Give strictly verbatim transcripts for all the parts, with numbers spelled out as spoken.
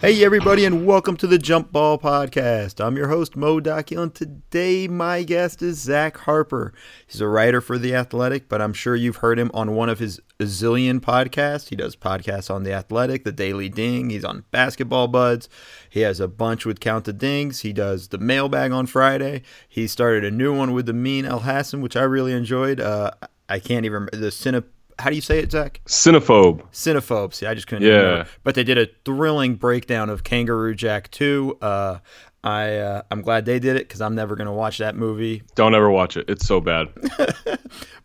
Hey everybody, and welcome to the Jump Ball Podcast. I'm your host, Moe Docky, and today my guest is Zach Harper. He's a writer for The Athletic, but I'm sure you've heard him on one of his zillion podcasts. He does podcasts on The Athletic, The Daily Ding. He's on Basketball Buds. He has a bunch with Count the Dings. He does the Mailbag on Friday. He started a new one with the Mean El Hassan, which I really enjoyed. Uh, I can't even remember. The Cine... How do you say it, Zach? Cinephobe. Cinephobe. See, I just couldn't yeah. remember. But they did a thrilling breakdown of Kangaroo Jack two. Uh, I, uh, I'm glad they did it because I'm never going to watch that movie. Don't ever watch it. It's so bad.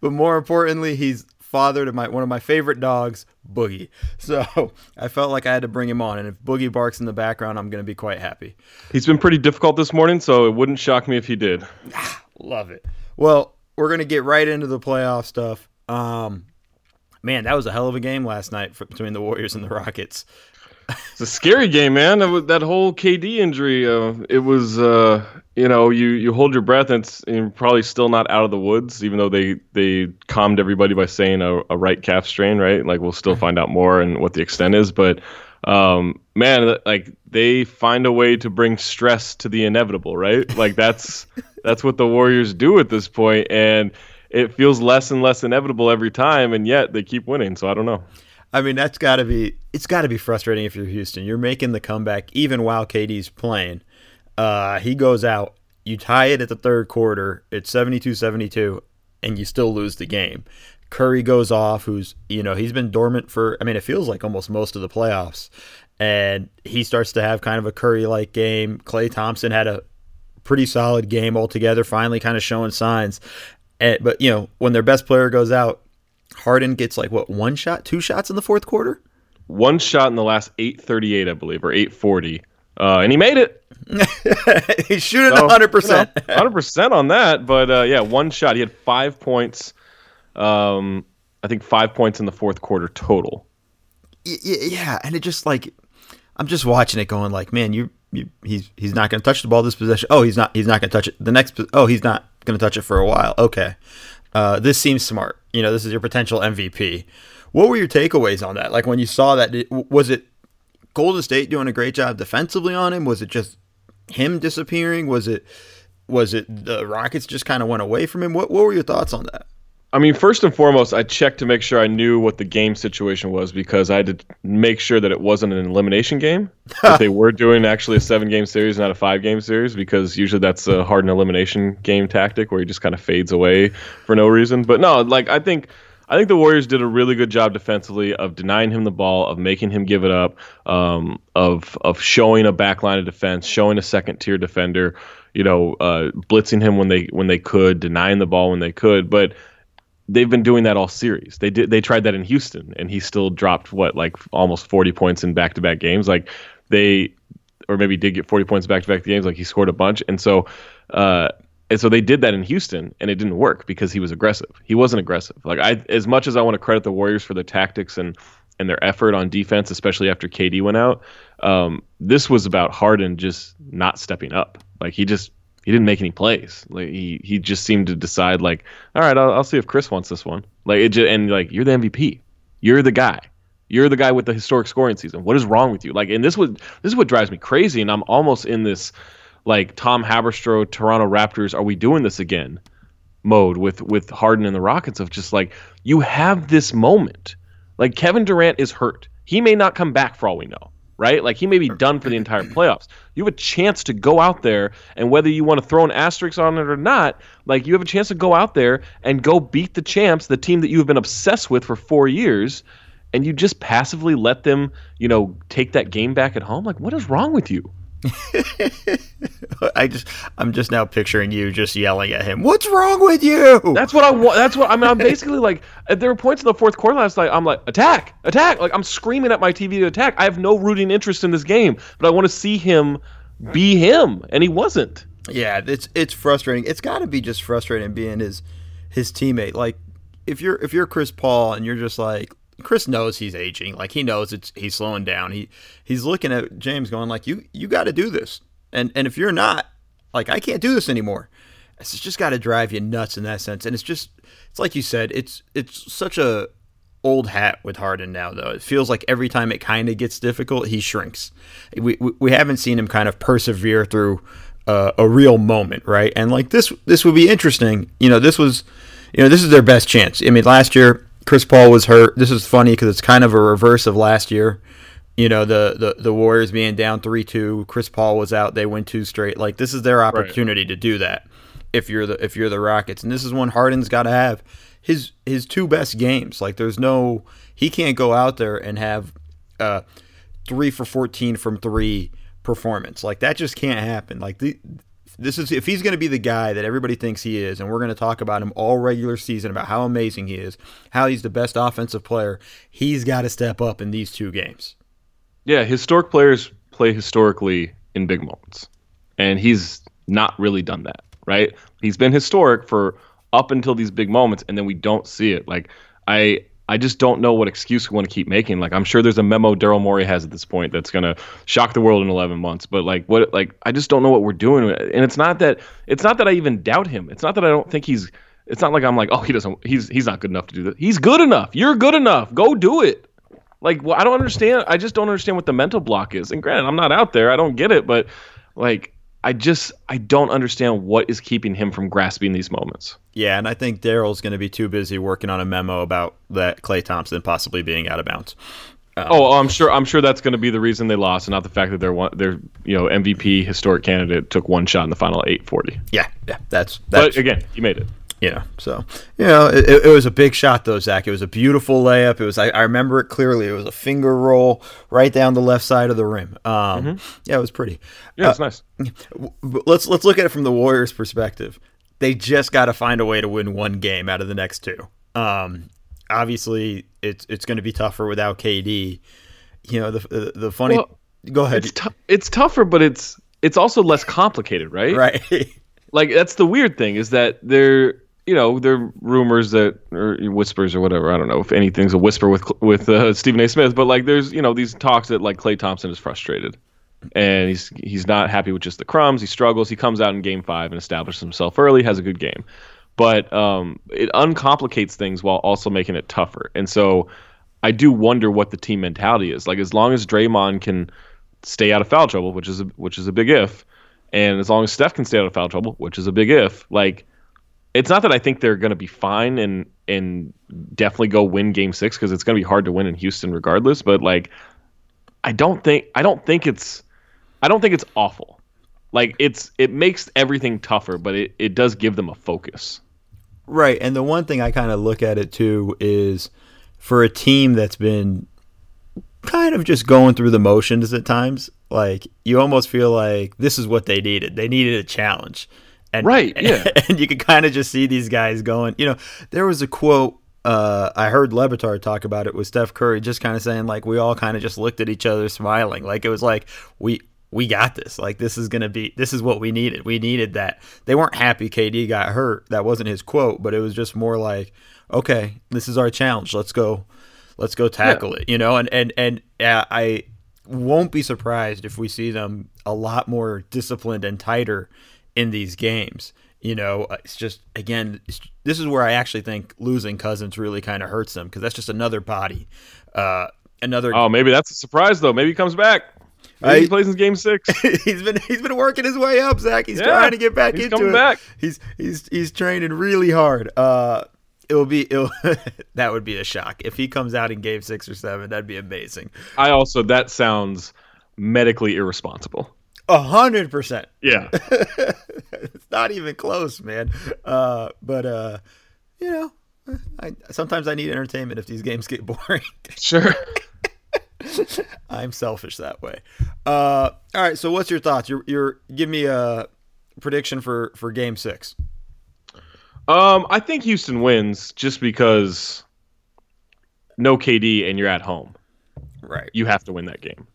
But more importantly, he's father to my one of my favorite dogs, Boogie. So I felt like I had to bring him on. And if Boogie barks in the background, I'm going to be quite happy. He's been pretty difficult this morning, so it wouldn't shock me if he did. Love it. Well, we're going to get right into the playoff stuff. Um... Man, that was a hell of a game last night for, between the Warriors and the Rockets. It's a scary game, man. That, was, that whole K D injury, uh, it was, uh, you know, you, you hold your breath and it's and you're probably still not out of the woods, even though they, they calmed everybody by saying a, a right calf strain, right? Like, we'll still find out more and what the extent is. But, um, man, like, they find a way to bring stress to the inevitable, right? Like, that's that's what the Warriors do at this point, and it feels less and less inevitable every time, and yet they keep winning, so I don't know. I mean, that's got to be – it's got to be frustrating if you're Houston. You're making the comeback even while K D's playing. Uh, he goes out. You tie it at the third quarter. It's seventy-two seventy-two, and you still lose the game. Curry goes off, who's – you know, he's been dormant for – I mean, it feels like almost most of the playoffs. And he starts to have kind of a Curry-like game. Klay Thompson had a pretty solid game altogether, finally kind of showing signs. And, but, you know, when their best player goes out, Harden gets, like, what, one shot, two shots in the fourth quarter? One shot in the last eight thirty-eight, I believe, or eight forty. Uh, and he made it. He's shooting so, one hundred percent. You know, one hundred percent on that. But, uh, yeah, one shot. He had five points. Um, I think five points in the fourth quarter total. Yeah, and it just, like, I'm just watching it going, like, man, you, you he's he's not going to touch the ball this possession. Oh, he's not he's not going to touch it. The next – oh, he's not. Going to touch it for a while. Okay. Uh, this seems smart. You know, this is your potential M V P. What were your takeaways on that? Like, when you saw that, did, was it Golden State doing a great job defensively on him? Was it just him disappearing? Was it was it the Rockets just kind of went away from him? What What were your thoughts on that? I mean, first and foremost, I checked to make sure I knew what the game situation was because I had to make sure that it wasn't an elimination game. That they were doing actually a seven-game series, not a five-game series, because usually that's a hard and elimination game tactic where he just kind of fades away for no reason. But no, like I think I think the Warriors did a really good job defensively of denying him the ball, of making him give it up, um, of of showing a backline of defense, showing a second-tier defender, you know, uh, blitzing him when they when they could, denying the ball when they could, but they've been doing that all series. They did. They tried that in Houston, and he still dropped what, like almost forty points in back-to-back games. Like they, or maybe did get forty points back-to-back games. Like he scored a bunch, and so, uh, and so they did that in Houston, and it didn't work because he was aggressive. He wasn't aggressive. Like I, as much as I want to credit the Warriors for their tactics and and their effort on defense, especially after K D went out, um, this was about Harden just not stepping up. Like he just. He didn't make any plays. Like he, he just seemed to decide, like, all right, I'll, I'll see if Chris wants this one. Like it just, and like you're the M V P, you're the guy, you're the guy with the historic scoring season. What is wrong with you? Like, and this was this is what drives me crazy. And I'm almost in this, like Tom Haberstroh, Toronto Raptors, are we doing this again? Mode with with Harden and the Rockets of just like you have this moment. Like Kevin Durant is hurt. He may not come back for all we know. Right? Like he may be done for the entire playoffs. You have a chance to go out there, and whether you want to throw an asterisk on it or not, like you have a chance to go out there and go beat the champs, the team that you've been obsessed with for four years, and you just passively let them, you know, take that game back at home. Like, what is wrong with you? I just, I'm just now picturing you just yelling at him. What's wrong with you? That's what I want. That's what I mean. I'm basically like, there were points in the fourth quarter last night. I'm like, attack, attack. Like I'm screaming at my T V to attack. I have no rooting interest in this game, but I want to see him be him, and he wasn't. Yeah, it's it's frustrating. It's got to be just frustrating being his his teammate. Like if you're if you're Chris Paul and you're just like. Chris knows he's aging. Like he knows it's he's slowing down. He he's looking at James going like, you you got to do this. And and if you're not, like I can't do this anymore. It's just got to drive you nuts in that sense. And it's just it's like you said, it's it's such a old hat with Harden now, though. It feels like every time it kind of gets difficult, he shrinks. We, we we haven't seen him kind of persevere through uh, a real moment, right? And like this, this would be interesting. You know, this was, you know, this is their best chance. I mean, last year Chris Paul was hurt. This is funny because it's kind of a reverse of last year. You know, the, the, the Warriors being down three two, Chris Paul was out, they went two straight. Like, this is their opportunity right. to do that if you're the if you're the Rockets. And this is one Harden's got to have his his two best games. Like, there's no – he can't go out there and have uh three for fourteen from three performance. Like, that just can't happen. Like, the, this is – if he's going to be the guy that everybody thinks he is, and we're going to talk about him all regular season, about how amazing he is, how he's the best offensive player, he's got to step up in these two games. Yeah, historic players play historically in big moments, and he's not really done that, right? He's been historic for up until these big moments, and then we don't see it. Like, I I just don't know what excuse we want to keep making. Like, I'm sure there's a memo Daryl Morey has at this point that's going to shock the world in eleven months, but like, what? Like, I just don't know what we're doing. And it's not that it's not that I even doubt him. It's not that I don't think he's – it's not like I'm like, oh, he doesn't – he's he's not good enough to do this. He's good enough. You're good enough. Go do it. Like, well, I don't understand. I just don't understand what the mental block is. And granted, I'm not out there. I don't get it. But, like, I just I don't understand what is keeping him from grasping these moments. Yeah, and I think Daryl's going to be too busy working on a memo about that Klay Thompson possibly being out of bounds. Um, oh, I'm sure. I'm sure that's going to be the reason they lost, and not the fact that their their you know M V P historic candidate took one shot in the final eight forty. Yeah, yeah, that's. that's but again, you made it. You know, so, you know, it, it was a big shot, though, Zach. It was a beautiful layup. It was, I, I remember it clearly. It was a finger roll right down the left side of the rim. Um, mm-hmm. Yeah, it was pretty. Yeah, uh, it's nice. Let's let's look at it from the Warriors' perspective. They just got to find a way to win one game out of the next two. Um, obviously, it's it's going to be tougher without K D. You know, the the, the funny. Well, go ahead. It's, t- it's tougher, but it's it's also less complicated, right? Right. Like, that's the weird thing, is that they're. You know, there are rumors that, or whispers or whatever. I don't know if anything's a whisper with with uh, Stephen A. Smith, but like, there's, you know, these talks that like Klay Thompson is frustrated, and he's he's not happy with just the crumbs. He struggles. He comes out in Game Five and establishes himself early, has a good game, but um, it uncomplicates things while also making it tougher. And so, I do wonder what the team mentality is. Like, as long as Draymond can stay out of foul trouble, which is a, which is a big if, and as long as Steph can stay out of foul trouble, which is a big if, like. It's not that I think they're going to be fine and and definitely go win Game Six, because it's going to be hard to win in Houston regardless. But like, I don't think I don't think it's I don't think it's awful. Like, it's it makes everything tougher, but it, it does give them a focus. Right, and the one thing I kind of look at it too is for a team that's been kind of just going through the motions at times. Like, you almost feel like this is what they needed. They needed a challenge. And, right, yeah. And, and you can kind of just see these guys going, you know, there was a quote, uh, I heard Lebatard talk about it with Steph Curry, just kind of saying, like, we all kind of just looked at each other smiling. Like, it was like, we we got this. Like, this is going to be, this is what we needed. We needed that. They weren't happy K D got hurt. That wasn't his quote, but it was just more like, okay, this is our challenge. Let's go, let's go tackle yeah. it, you know? And, and, and uh, I won't be surprised if we see them a lot more disciplined and tighter in these games. You know, it's just, again, it's, this is where I actually think losing Cousins really kind of hurts them, because that's just another body. Uh, another. Oh, maybe that's a surprise, though. Maybe he comes back. Maybe I, he plays in Game Six. he's been he's been working his way up, Zach. He's yeah, trying to get back he's into coming it. Back. He's he's he's training really hard. Uh, it'll be it'll that would be a shock if he comes out in Game Six or Seven. That'd be amazing. I also that sounds medically irresponsible. A hundred percent. Yeah. It's not even close, man. Uh, but, uh, you know, I, sometimes I need entertainment if these games get boring. Sure. I'm selfish that way. Uh, all right. So what's your thoughts? You're, you're, give me a prediction for, for Game Six. Um, I think Houston wins just because no K D and you're at home. Right. You have to win that game.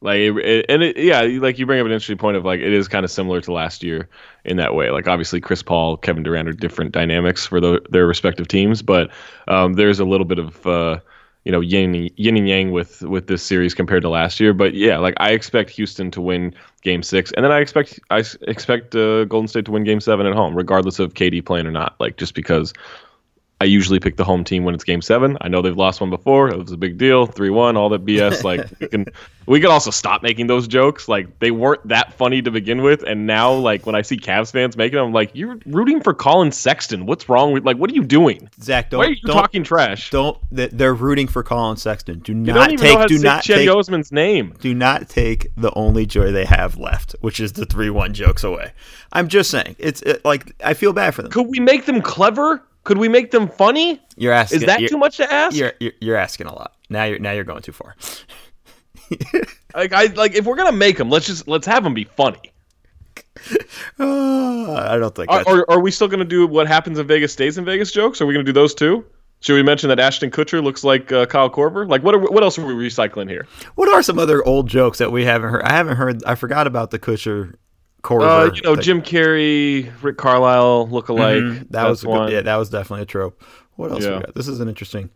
Like it, and it, yeah, like you bring up an interesting point of like it is kind of similar to last year in that way. Like obviously Chris Paul, Kevin Durant are different dynamics for the, their respective teams, but um, there's a little bit of uh, you know yin, yin and yang with with this series compared to last year. But yeah, like I expect Houston to win Game Six, and then I expect I expect uh, Golden State to win Game Seven at home, regardless of K D playing or not. Like just because I usually pick the home team when it's game seven. I know they've lost one before. It was a big deal. three one, all that B S. Like we can, we could also stop making those jokes. Like they weren't that funny to begin with. And now like when I see Cavs fans making them, I'm like, you're rooting for Colin Sexton. What's wrong with like, what are you doing? Zach, don't, Why are you don't, talking trash? Don't, they're rooting for Colin Sexton. Do not take, know how to do not Chet take Osman's name. Do not take the only joy they have left, which is the three one jokes away. I'm just saying it's it, like, I feel bad for them. Could we make them clever? Could we make them funny? You're asking. Is that too much to ask? You're you're, you're asking a lot. Now you're now you're going too far. like I like if we're gonna make them, let's just let's have them be funny. uh, I don't think. Are, are are we still gonna do what happens in Vegas stays in Vegas jokes? Are we gonna do those too? Should we mention that Ashton Kutcher looks like uh, Kyle Korver? Like what are, what else are we recycling here? What are some other old jokes that we haven't heard? I haven't heard. I forgot about the Kutcher. Uh, you know, thing. Jim Carrey, Rick Carlisle look-alike. Mm-hmm. That That's was a good, yeah, that was definitely a trope. What else yeah. we got? This is an interesting.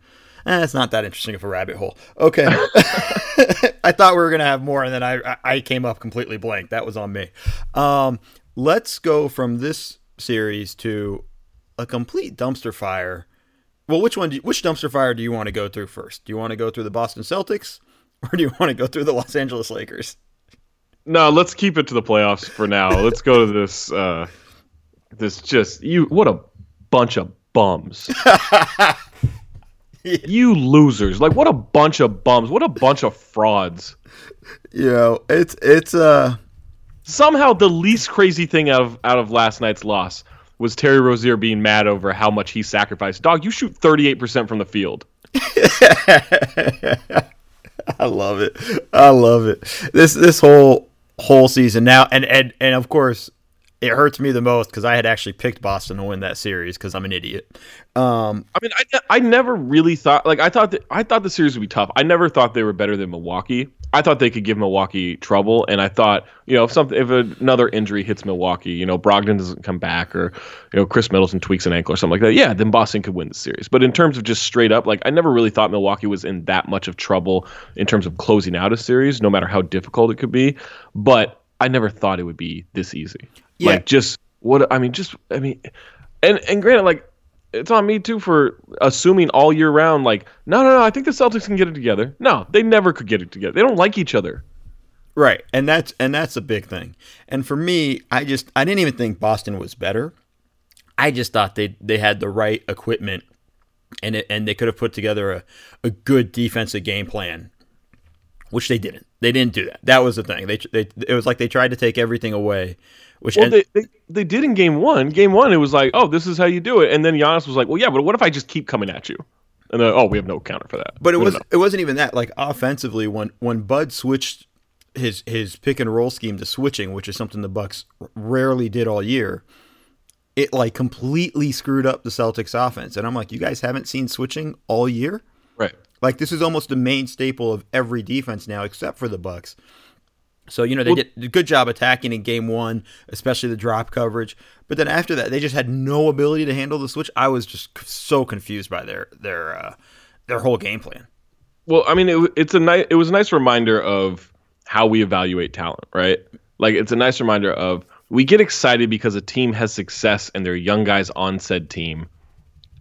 Eh, it's not that interesting of a rabbit hole. Okay, I thought we were gonna have more, and then I I came up completely blank. That was on me. Um, let's go from this series to a complete dumpster fire. Well, which one? Do you, which dumpster fire do you want to go through first? Do you want to go through the Boston Celtics, or do you want to go through the Los Angeles Lakers? No, let's keep it to the playoffs for now. Let's go to this. Uh, this just you. What a bunch of bums! yeah. You losers! Like what a bunch of bums! What a bunch of frauds! You know, it's it's uh somehow the least crazy thing out of out of last night's loss was Terry Rozier being mad over how much he sacrificed. Dog, you shoot thirty-eight percent from the field. I love it. I love it. This this whole. whole season now and, and and of course it hurts me the most because I had actually picked Boston to win that series because I'm an idiot. um I mean I, I never really thought like I thought that I thought the series would be tough. I never thought they were better than Milwaukee. I thought they could give Milwaukee trouble, and I thought, you know, if something if another injury hits Milwaukee, you know, Brogdon doesn't come back, or you know, Khris Middleton tweaks an ankle or something like that, yeah, then Boston could win the series. But in terms of just straight up, like I never really thought Milwaukee was in that much of trouble in terms of closing out a series, no matter how difficult it could be. But I never thought it would be this easy. Yeah. Like just what I mean, just I mean, and and granted, like. It's on me, too, for assuming all year round, like, no, no, no, I think the Celtics can get it together. No, they never could get it together. They don't like each other. Right, and that's and that's a big thing. And for me, I just I didn't even think Boston was better. I just thought they they had the right equipment, and it, and they could have put together a, a good defensive game plan, which they didn't. They didn't do that. That was the thing. They they It was like they tried to take everything away. Which well, ends- they, they they did in game one. Game one, it was like, oh, this is how you do it. And then Giannis was like, well, yeah, but what if I just keep coming at you? And then, oh, we have no counter for that. But it was it wasn't even that. Like offensively, when when Bud switched his his pick and roll scheme to switching, which is something the Bucks rarely did all year, it like completely screwed up the Celtics offense. And I'm like, you guys haven't seen switching all year, right? Like this is almost the main staple of every defense now, except for the Bucks. So, you know, they well, did a good job attacking in game one, especially the drop coverage. But then after that, they just had no ability to handle the switch. I was just so confused by their their uh, their whole game plan. Well, I mean, it, it's a ni- it was a nice reminder of how we evaluate talent, right? Like, it's a nice reminder of we get excited because a team has success and they're young guys on said team.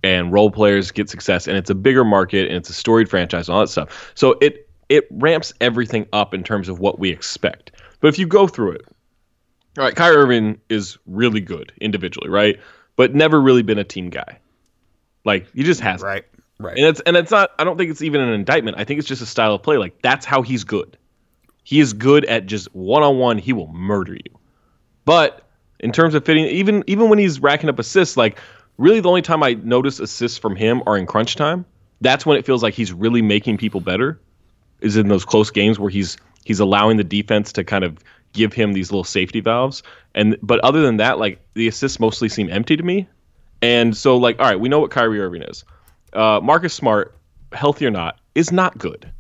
And role players get success. And it's a bigger market and it's a storied franchise and all that stuff. So it... it ramps everything up in terms of what we expect. But if you go through it, all right, Kyrie Irving is really good individually, right? But never really been a team guy. Like, he just hasn't. Right, right. And it's, and it's not, I don't think it's even an indictment. I think it's just a style of play. Like, that's how he's good. He is good at just one-on-one, he will murder you. But in terms of fitting, even even when he's racking up assists, like, really the only time I notice assists from him are in crunch time. That's when it feels like he's really making people better. Is in those close games where he's he's allowing the defense to kind of give him these little safety valves. And but other than that, like the assists mostly seem empty to me. And so like, all right, we know what Kyrie Irving is. Uh, Marcus Smart, healthy or not, is not good.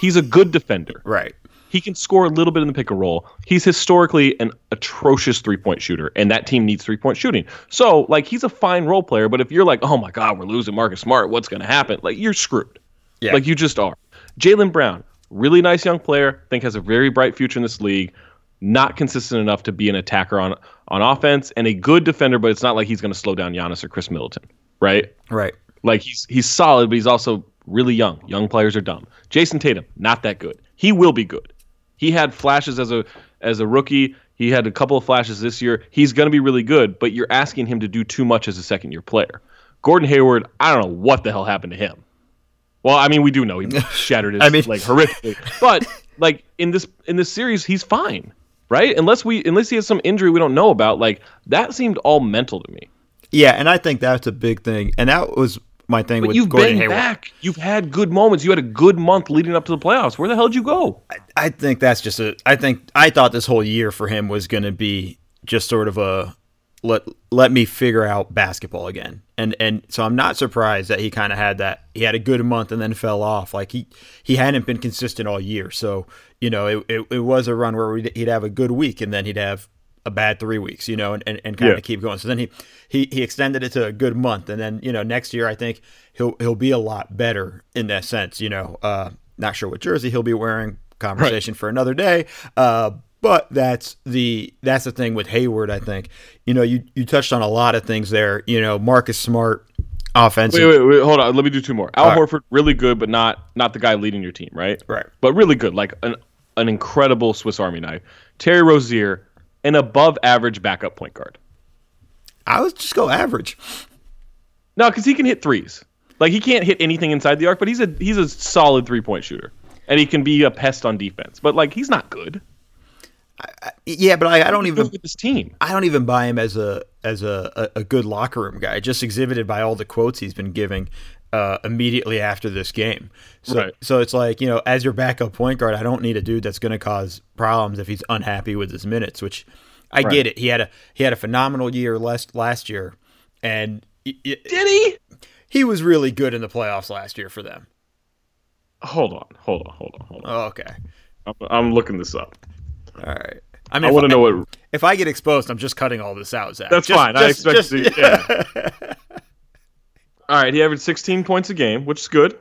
He's a good defender. Right. He can score a little bit in the pick and roll. He's historically an atrocious three-point shooter, and that team needs three-point shooting. So like, he's a fine role player, but if you're like, oh my God, we're losing Marcus Smart, what's going to happen? Like, you're screwed. Yeah. Like, you just are. Jaylen Brown, really nice young player, I think has a very bright future in this league, not consistent enough to be an attacker on, on offense, and a good defender, but it's not like he's going to slow down Giannis or Khris Middleton, right? Right. Like he's he's solid, but he's also really young. Young players are dumb. Jayson Tatum, not that good. He will be good. He had flashes as a as a rookie. He had a couple of flashes this year. He's going to be really good, but you're asking him to do too much as a second-year player. Gordon Hayward, I don't know what the hell happened to him. Well, I mean, we do know he shattered his I mean... like horrifically, but like in this in this series, he's fine, right? Unless we unless he has some injury we don't know about. Like that seemed all mental to me. Yeah, and I think that's a big thing, and that was my thing but with you've Gordon been Hayward. Back. You've had good moments. You had a good month leading up to the playoffs. Where the hell did you go? I, I think that's just a. I think I thought this whole year for him was going to be just sort of a let let me figure out basketball again, and and so I'm not surprised that he kind of had that. He had a good month and then fell off. Like he he hadn't been consistent all year, so you know it it, it was a run where he'd have a good week and then he'd have a bad three weeks, you know, and, and, and kind of yeah. keep going. So then he, he he extended it to a good month, and then you know next year I think he'll he'll be a lot better in that sense. You know, uh, not sure what jersey he'll be wearing. Conversation right. for another day. Uh, but that's the that's the thing with Hayward. I think you know you you touched on a lot of things there. You know, Marcus Smart, offensive. Wait, wait, wait hold on. Let me do two more. Al All Horford, right. really good, but not not the guy leading your team, right? Right. But really good, like an an incredible Swiss Army knife. Terry Rozier. An above-average backup point guard. I would just go average. No, because he can hit threes. Like he can't hit anything inside the arc, but he's a he's a solid three-point shooter, and he can be a pest on defense. But like he's not good. I, I, yeah, but I, I don't even with this team. I don't even buy him as a as a, a, a good locker room guy. Just exhibited by all the quotes he's been giving uh, immediately after this game. So right. so it's like you know, as your backup point guard, I don't need a dude that's going to cause problems if he's unhappy with his minutes, which I right. get it. He had a he had a phenomenal year last last year, and it, it, did he? He was really good in the playoffs last year for them. Hold on, hold on, hold on, hold on. Oh, okay, I'm, I'm looking this up. All right. I mean, I want to know what. If I get exposed, I'm just cutting all this out, Zach. That's just, fine. Just, I expect just, to. Yeah. All right. He averaged sixteen points a game, which is good.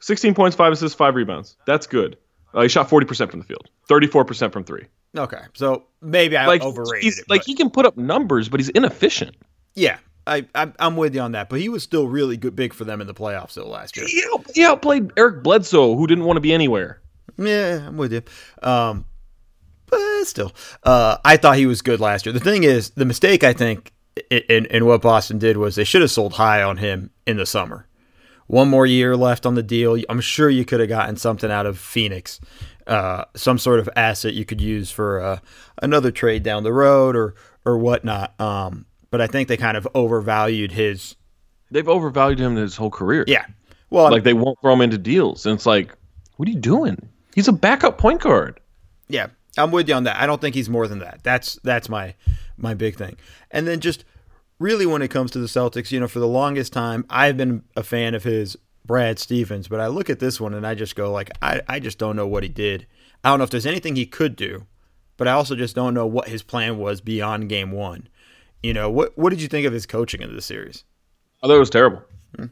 sixteen points, five assists, five rebounds. That's good. Uh, he shot forty percent from the field, thirty-four percent from three. Okay, so maybe I like, overrated it. Like but... he can put up numbers, but he's inefficient. Yeah, I, I I'm with you on that. But he was still really good, big for them in the playoffs though last year. He, out, he outplayed Eric Bledsoe, who didn't want to be anywhere. Yeah, I'm with you. Um, but still, uh, I thought he was good last year. The thing is, the mistake I think in in what Boston did was they should have sold high on him in the summer. One more year left on the deal. I'm sure you could have gotten something out of Phoenix, uh, some sort of asset you could use for uh, another trade down the road or or whatnot. Um, but I think they kind of overvalued his. They've overvalued him his whole career. Yeah, well, like I mean, they won't throw him into deals, and it's like, what are you doing? He's a backup point guard. Yeah, I'm with you on that. I don't think he's more than that. That's that's my my big thing. And then just. Really, when it comes to the Celtics, you know, for the longest time, I've been a fan of his Brad Stevens, but I look at this one and I just go like, I, I just don't know what he did. I don't know if there's anything he could do, but I also just don't know what his plan was beyond game one. You know, what what did you think of his coaching in this series? I thought it was terrible. Hmm.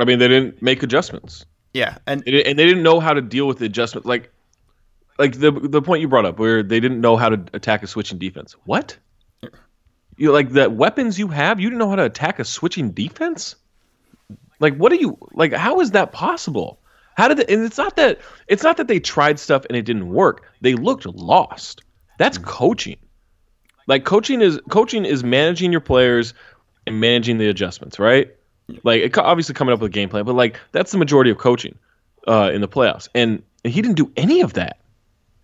I mean, they didn't make adjustments. Yeah. And they didn't, and they didn't know how to deal with the adjustment. Like, like the the point you brought up where they didn't know how to attack a switch in defense. What? You like the weapons you have, you didn't know how to attack a switching defense? Like what are you like how is that possible? How did they, and it's not that it's not that they tried stuff and it didn't work. They looked lost. That's coaching. Like coaching is coaching is managing your players and managing the adjustments, right? Like it, obviously coming up with a game plan, but like that's the majority of coaching uh, in the playoffs. And he didn't do any of that.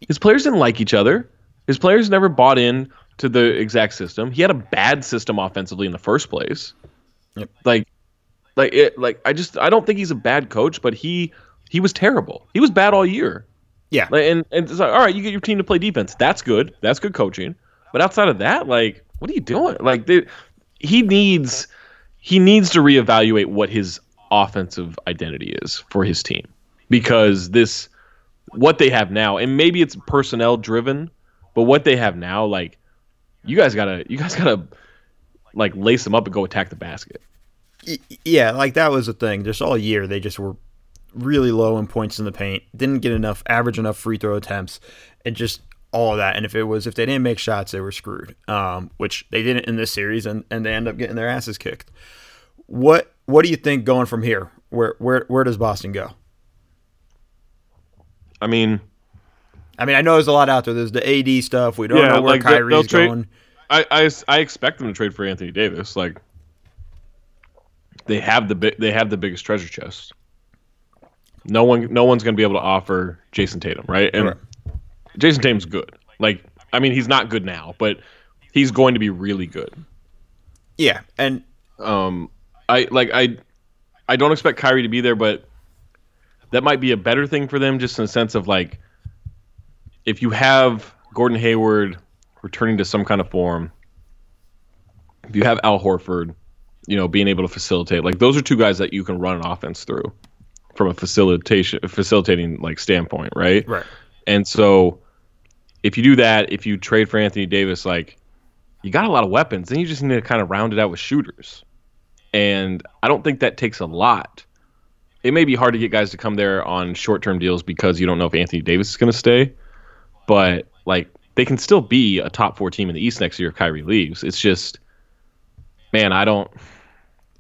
His players didn't like each other. His players never bought in to the exact system. He had a bad system offensively in the first place. Yep. Like, like it, like I just I don't think he's a bad coach, but he he was terrible. He was bad all year. Yeah. Like, and and it's like, all right, you get your team to play defense. That's good. That's good coaching. But outside of that, like, what are you doing? Like, they, he needs he needs to reevaluate what his offensive identity is for his team because this what they have now, and maybe it's personnel driven, but what they have now, like. You guys gotta, you guys gotta, like lace them up and go attack the basket. Yeah, like that was the thing. Just all year, they just were really low in points in the paint. Didn't get enough, average enough free throw attempts, and just all of that. And if it was, if they didn't make shots, they were screwed. Um, which they didn't in this series, and and they end up getting their asses kicked. What what do you think going from here? Where where where does Boston go? I mean, I mean, I know there's a lot out there. There's the A D stuff. We don't yeah, know where like Kyrie's trade, going. I, I, I expect them to trade for Anthony Davis. Like they have the big, they have the biggest treasure chest. No one, no one's going to be able to offer Jayson Tatum, right? And right. Jayson Tatum's good. Like, I mean, he's not good now, but he's going to be really good. Yeah, and um, I like I, I don't expect Kyrie to be there, but that might be a better thing for them, just in the sense of like, if you have Gordon Hayward returning to some kind of form, if you have Al Horford, you know, being able to facilitate, like those are two guys that you can run an offense through from a facilitation facilitating like standpoint, right? Right. And so if you do that, if you trade for Anthony Davis, like you got a lot of weapons, then you just need to kind of round it out with shooters. And I don't think that takes a lot. It may be hard to get guys to come there on short-term deals because you don't know if Anthony Davis is going to stay. But, like, they can still be a top four team in the East next year if Kyrie leaves. It's just, man, I don't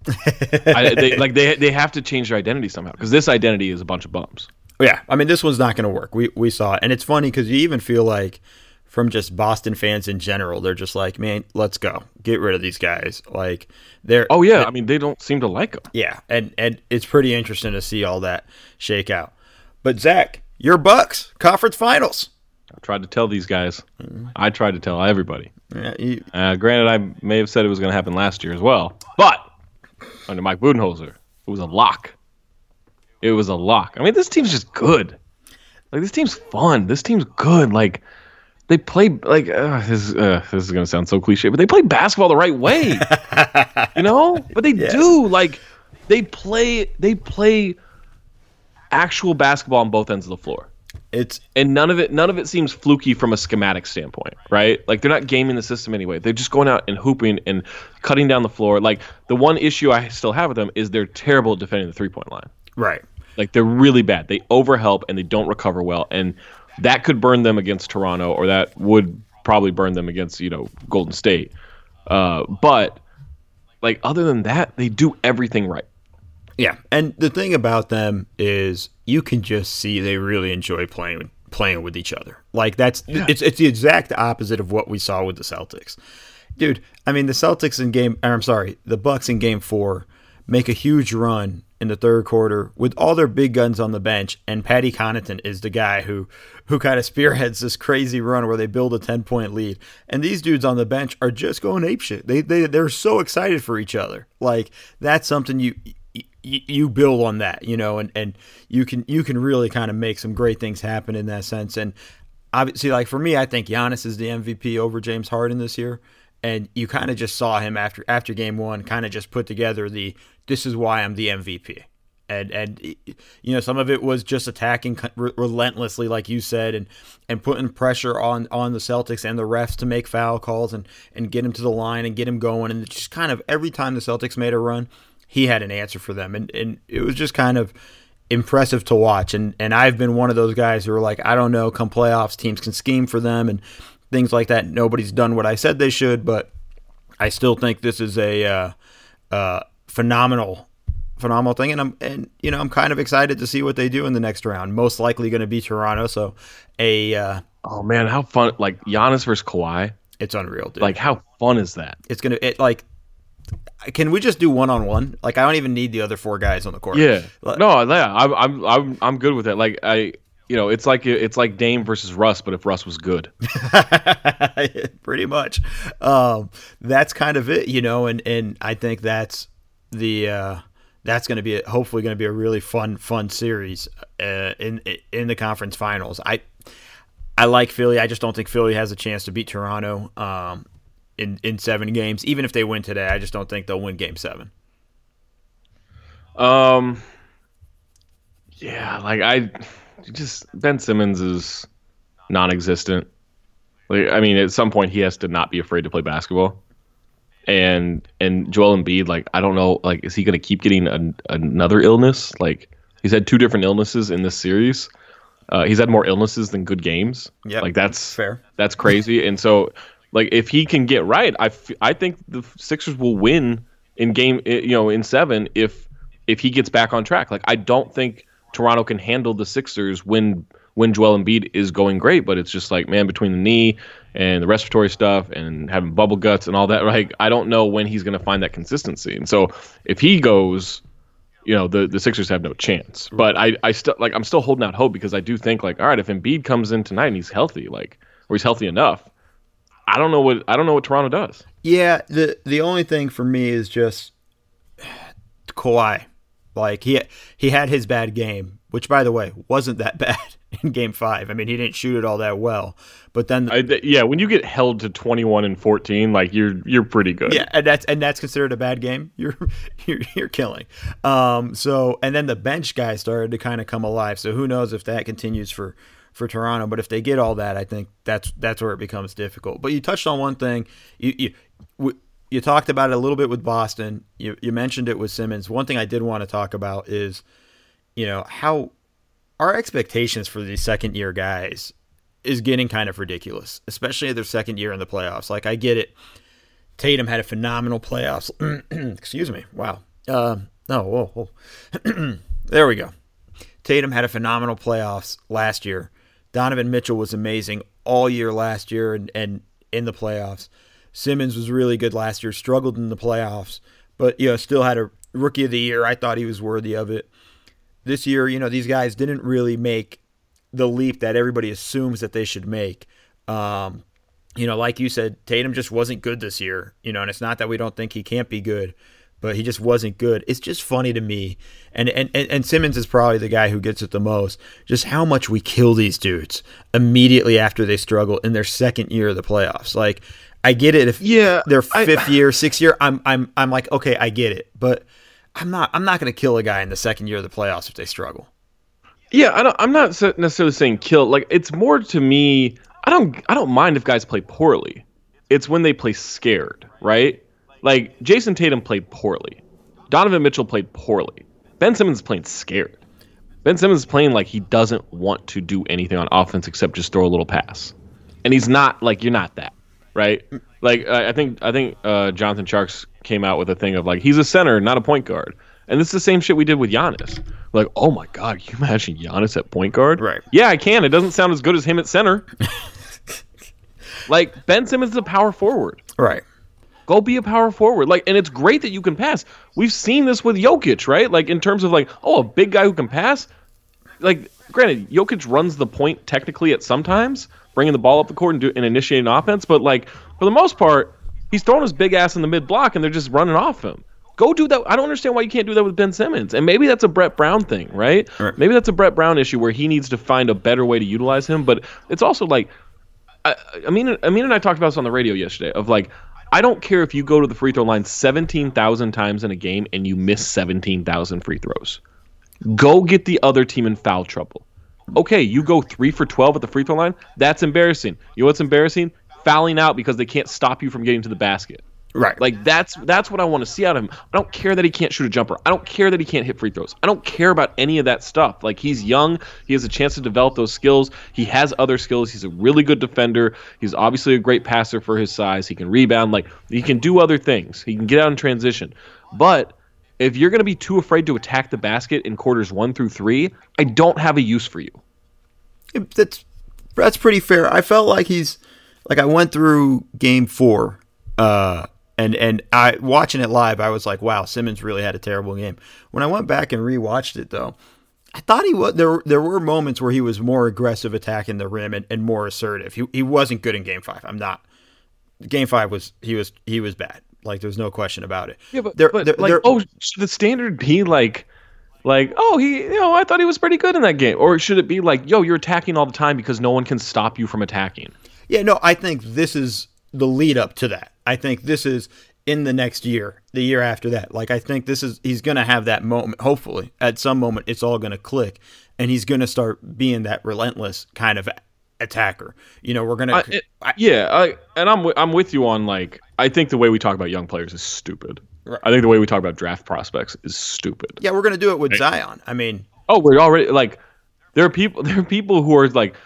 I, they, like, they they have to change their identity somehow, because this identity is a bunch of bums. Yeah, I mean, this one's not going to work. We, we saw it. And it's funny because you even feel like from just Boston fans in general, they're just like, man, let's go. Get rid of these guys. Like, they're Oh, yeah, and, I mean, they don't seem to like them. Yeah, and, and it's pretty interesting to see all that shake out. But, Zach, your Bucks, conference finals. I tried to tell these guys. I tried to tell everybody. Yeah, you, uh, granted, I may have said it was going to happen last year as well. But under Mike Budenholzer, it was a lock. It was a lock. I mean, this team's just good. Like, this team's fun. This team's good. Like, they play, like, uh, this, uh, this is going to sound so cliche, but they play basketball the right way. You know? But they yes. do. Like, they play, they play actual basketball on both ends of the floor. It's and none of it none of it seems fluky from a schematic standpoint, right? Like, they're not gaming the system anyway. They're just going out and hooping and cutting down the floor. Like, the one issue I still have with them is they're terrible at defending the three-point line. Right. Like, they're really bad. They overhelp and they don't recover well, and that could burn them against Toronto, or that would probably burn them against, you know, Golden State. Uh, but, like, other than that, they do everything right. Yeah, and the thing about them is you can just see they really enjoy playing playing with each other. Like, that's yeah. it's it's the exact opposite of what we saw with the Celtics. Dude, I mean, the Celtics in game or I'm sorry, the Bucks in game four make a huge run in the third quarter with all their big guns on the bench, and Patty Connaughton is the guy who who kind of spearheads this crazy run where they build a ten-point lead. And these dudes on the bench are just going apeshit. They they they're so excited for each other. Like, that's something you you build on that, you know, and, and you can you can really kind of make some great things happen in that sense. And obviously, like, for me, I think Giannis is the M V P over James Harden this year. And you kind of just saw him after after game one kind of just put together the, this is why I'm the M V P. And, and you know, some of it was just attacking re- relentlessly, like you said, and, and putting pressure on, on the Celtics and the refs to make foul calls and, and get him to the line and get him going. And just kind of every time the Celtics made a run, he had an answer for them, and, and it was just kind of impressive to watch. And and I've been one of those guys who are like, I don't know, come playoffs, teams can scheme for them and things like that. Nobody's done what I said they should, but I still think this is a uh, uh, phenomenal, phenomenal thing. And I'm and you know I'm kind of excited to see what they do in the next round. Most likely going to be Toronto. So a uh, oh man, how fun! Like Giannis versus Kawhi, it's unreal, dude. Like, how fun is that? It's gonna it like. Can we just do one on one? Like, I don't even need the other four guys on the court. Yeah, no, yeah, I'm, I'm, I'm, I'm good with that. Like, I, you know, it's like it's like Dame versus Russ, but if Russ was good, pretty much. Um, that's kind of it, you know. And, and I think that's the uh, that's going to be a, hopefully going to be a really fun fun series uh, in in the conference finals. I I like Philly. I just don't think Philly has a chance to beat Toronto. Um, In, in seven games, even if they win today, I just don't think they'll win game seven. Um, yeah, like I just Ben Simmons is non-existent. Like, I mean, at some point he has to not be afraid to play basketball. And and Joel Embiid, like I don't know, like is he going to keep getting an, another illness? Like he's had two different illnesses in this series. Uh, he's had more illnesses than good games. Yeah, like that's fair. That's crazy, and so. Like, if he can get right, I, f- I think the Sixers will win in game, you know, in seven if if he gets back on track. Like, I don't think Toronto can handle the Sixers when when Joel Embiid is going great, but it's just like, man, between the knee and the respiratory stuff and having bubble guts and all that, like, I don't know when he's going to find that consistency. And so if he goes, you know, the, the Sixers have no chance. But I, I still like I'm still holding out hope, because I do think, like, all right, if Embiid comes in tonight and he's healthy, like, or he's healthy enough, I don't know what I don't know what Toronto does. Yeah, the the only thing for me is just Kawhi. Like, he he had his bad game, which, by the way, wasn't that bad in Game Five. I mean, he didn't shoot it all that well, but then the, I, th- yeah, when you get held to twenty-one and fourteen, like, you're you're pretty good. Yeah, and that's and that's considered a bad game. You're you're, you're killing. Um, so and then the bench guy started to kind of come alive. So who knows if that continues for for Toronto? But if they get all that, I think that's that's where it becomes difficult. But you touched on one thing. You you. We, You talked about it a little bit with Boston. You you mentioned it with Simmons. One thing I did want to talk about is, you know, how our expectations for these second-year guys is getting kind of ridiculous, especially their second year in the playoffs. Like, I get it. Tatum had a phenomenal playoffs. Excuse me. Wow. Uh, no, whoa, whoa. There we go. Tatum had a phenomenal playoffs last year. Donovan Mitchell was amazing all year last year and, and in the playoffs. Simmons was really good last year, struggled in the playoffs, but, you know, still had a rookie of the year. I thought he was worthy of it. This year, you know, these guys didn't really make the leap that everybody assumes that they should make. Um, you know, like you said, Tatum just wasn't good this year, you know, and it's not that we don't think he can't be good, but he just wasn't good. It's just funny to me, and and, and Simmons is probably the guy who gets it the most, just how much we kill these dudes immediately after they struggle in their second year of the playoffs. Like, I get it if yeah, their fifth I, year, sixth year. I'm I'm I'm like, okay, I get it, but I'm not I'm not going to kill a guy in the second year of the playoffs if they struggle. Yeah, I don't, I'm not necessarily saying kill. Like, it's more to me. I don't I don't mind if guys play poorly. It's when they play scared, right? Like, Jayson Tatum played poorly. Donovan Mitchell played poorly. Ben Simmons is playing scared. Ben Simmons is playing like he doesn't want to do anything on offense except just throw a little pass, and he's not like you're not that. Right, like I think I think uh, Jonathan Sharks came out with a thing of like, he's a center, not a point guard, and this is the same shit we did with Giannis. Like, oh my god, can you imagine Giannis at point guard? Right? Yeah, I can. It doesn't sound as good as him at center. Like, Ben Simmons is a power forward. Right. Go be a power forward. Like, and it's great that you can pass. We've seen this with Jokic, right? Like, in terms of like, oh, a big guy who can pass. Like, granted, Jokic runs the point technically at sometimes, bringing the ball up the court and, do, and initiating offense. But, like, for the most part, he's throwing his big ass in the mid-block, and they're just running off him. Go do that. I don't understand why you can't do that with Ben Simmons. And maybe that's a Brett Brown thing, right? right? Maybe that's a Brett Brown issue where he needs to find a better way to utilize him. But it's also, like, I, I mean, I mean, and I talked about this on the radio yesterday of, like, I don't care if you go to the free throw line seventeen thousand times in a game and you miss seventeen thousand free throws. Go get the other team in foul trouble. Okay, you go three for twelve at the free throw line. That's embarrassing. You know what's embarrassing? Fouling out because they can't stop you from getting to the basket. Right. Like, that's that's what I want to see out of him. I don't care that he can't shoot a jumper. I don't care that he can't hit free throws. I don't care about any of that stuff. Like, he's young. He has a chance to develop those skills. He has other skills. He's a really good defender. He's obviously a great passer for his size. He can rebound. Like, he can do other things. He can get out in transition. But if you're going to be too afraid to attack the basket in quarters one through three, I don't have a use for you. That's that's pretty fair. I felt like he's like I went through game four, uh, and and I watching it live, I was like, wow, Simmons really had a terrible game. When I went back and rewatched it, though, I thought he was there. There were moments where he was more aggressive attacking the rim and, and more assertive. He he wasn't good in game five. I'm not. Game five was he was he was bad. Like, there's no question about it. Yeah, but, they're, but they're, like, they're, oh, should the standard be like, like, oh, he, you know, I thought he was pretty good in that game, or should it be like, yo, you're attacking all the time because no one can stop you from attacking? Yeah, no, I think this is the lead up to that. I think this is in the next year, the year after that. Like, I think this is he's going to have that moment. Hopefully, at some moment, it's all going to click, and he's going to start being that relentless kind of attacker. You know, we're gonna. I, it, I, yeah, I, and I'm w- I'm with you on, like, I think the way we talk about young players is stupid. Right. I think the way we talk about draft prospects is stupid. Yeah, we're gonna do it with right. Zion. I mean, oh, we're already like, there are people there are people who are like,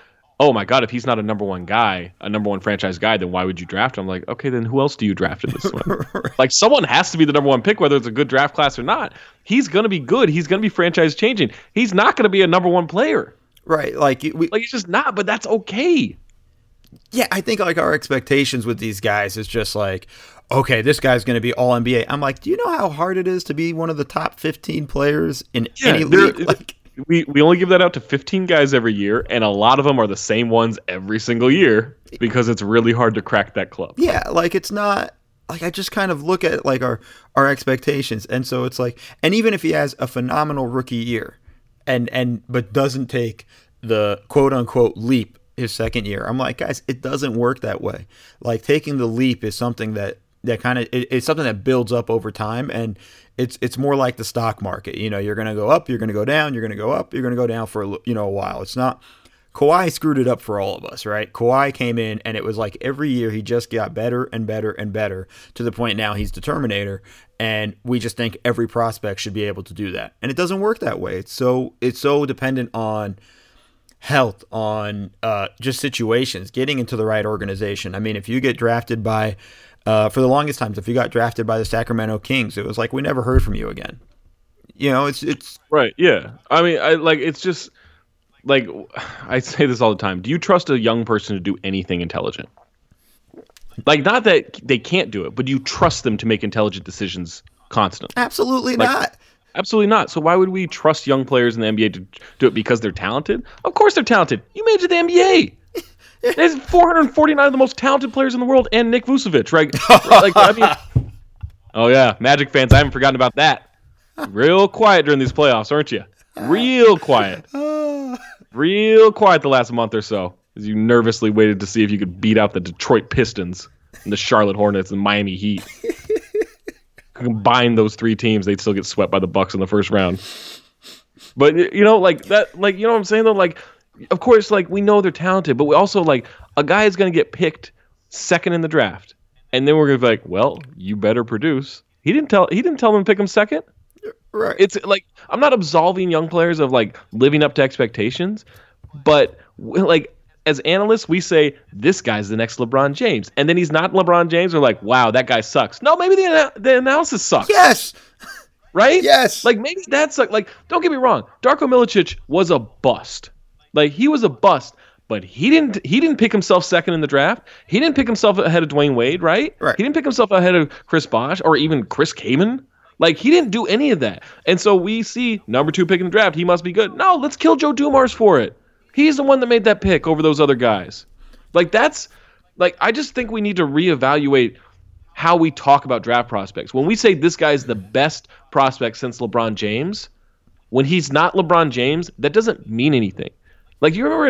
oh my God, if he's not a number one guy, a number one franchise guy, then why would you draft him? I'm like, okay, then who else do you draft in this one? Like, someone has to be the number one pick, whether it's a good draft class or not. He's going to be good. He's going to be franchise changing. He's not going to be a number one player. Right. Like, we, like, he's just not, but that's okay. Yeah, I think, like, our expectations with these guys is just like, okay, this guy's going to be all N B A. I'm like, do you know how hard it is to be one of the top fifteen players in yeah, any league? Like, we, we only give that out to fifteen guys every year, and a lot of them are the same ones every single year because it's really hard to crack that club. Yeah, like, it's not – like, I just kind of look at, like, our, our expectations. And so it's like – and even if he has a phenomenal rookie year and, and but doesn't take the quote-unquote leap his second year, I'm like, guys, it doesn't work that way. Like, taking the leap is something that – that kind of it, it's something that builds up over time, and it's it's more like the stock market. You know, you're going to go up, you're going to go down, you're going to go up, you're going to go down for a, you know, a while. It's not Kawhi screwed it up for all of us, right? Kawhi came in, and it was like every year he just got better and better and better to the point now he's the Terminator, and we just think every prospect should be able to do that, and it doesn't work that way. It's so it's so dependent on health, on uh, just situations, getting into the right organization. I mean, if you get drafted by Uh, for the longest times, if you got drafted by the Sacramento Kings, it was like, we never heard from you again. You know, it's it's right. Yeah, I mean, I like it's just like I say this all the time. Do you trust a young person to do anything intelligent? Like, not that they can't do it, but do you trust them to make intelligent decisions constantly? Absolutely like, not. Absolutely not. So why would we trust young players in the N B A to do it because they're talented? Of course they're talented. You made it to the N B A. There's four hundred forty-nine of the most talented players in the world, and Nick Vucevic, right? Like, I mean, oh yeah, Magic fans, I haven't forgotten about that. Real quiet during these playoffs, aren't you? Real quiet. Real quiet the last month or so, as you nervously waited to see if you could beat out the Detroit Pistons and the Charlotte Hornets and Miami Heat. Combine those three teams, they'd still get swept by the Bucks in the first round. But you know, like that, like you know what I'm saying though, like. Of course, like, we know they're talented, but we also, like, a guy is going to get picked second in the draft, and then we're going to be like, well, you better produce. He didn't tell he didn't tell them to pick him second. Right. It's like, I'm not absolving young players of, like, living up to expectations, but, like, as analysts, we say, this guy's the next LeBron James, and then he's not LeBron James. We're like, wow, that guy sucks. No, maybe the, ana- the analysis sucks. Yes. Right? Yes. Like, maybe that's, like, like, don't get me wrong. Darko Milicic was a bust. Like, he was a bust, but he didn't he didn't pick himself second in the draft. He didn't pick himself ahead of Dwayne Wade, right? Right. He didn't pick himself ahead of Chris Bosh or even Chris Kaman. Like, he didn't do any of that. And so we see number two pick in the draft. He must be good. No, let's kill Joe Dumars for it. He's the one that made that pick over those other guys. Like, that's – like, I just think we need to reevaluate how we talk about draft prospects. When we say this guy's the best prospect since LeBron James, when he's not LeBron James, that doesn't mean anything. Like, you remember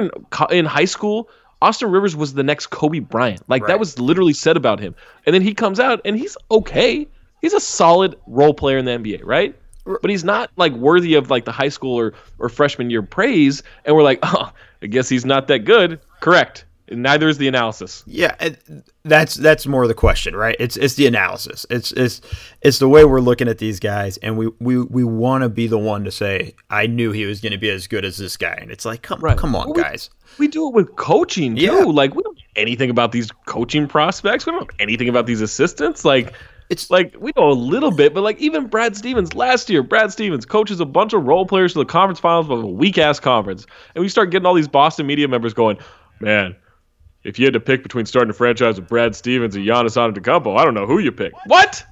in in high school, Austin Rivers was the next Kobe Bryant. Like, right. That was literally said about him. And then he comes out, and he's okay. He's a solid role player in the N B A, right? But he's not, like, worthy of, like, the high school or, or freshman year praise. And we're like, oh, I guess he's not that good. Correct. And neither is the analysis. Yeah, it, that's that's more the question, right? It's it's the analysis. It's it's it's the way we're looking at these guys, and we we, we want to be the one to say, I knew he was going to be as good as this guy, and it's like, come right. come on, well, we, guys. We do it with coaching too. Yeah. Like, we don't know anything about these coaching prospects. We don't know anything about these assistants. Like, it's like we know a little bit, but like even Brad Stevens last year, Brad Stevens coaches a bunch of role players to the conference finals of a weak ass conference, and we start getting all these Boston media members going, man. If you had to pick between starting a franchise with Brad Stevens and Giannis Antetokounmpo, I don't know who you pick. What?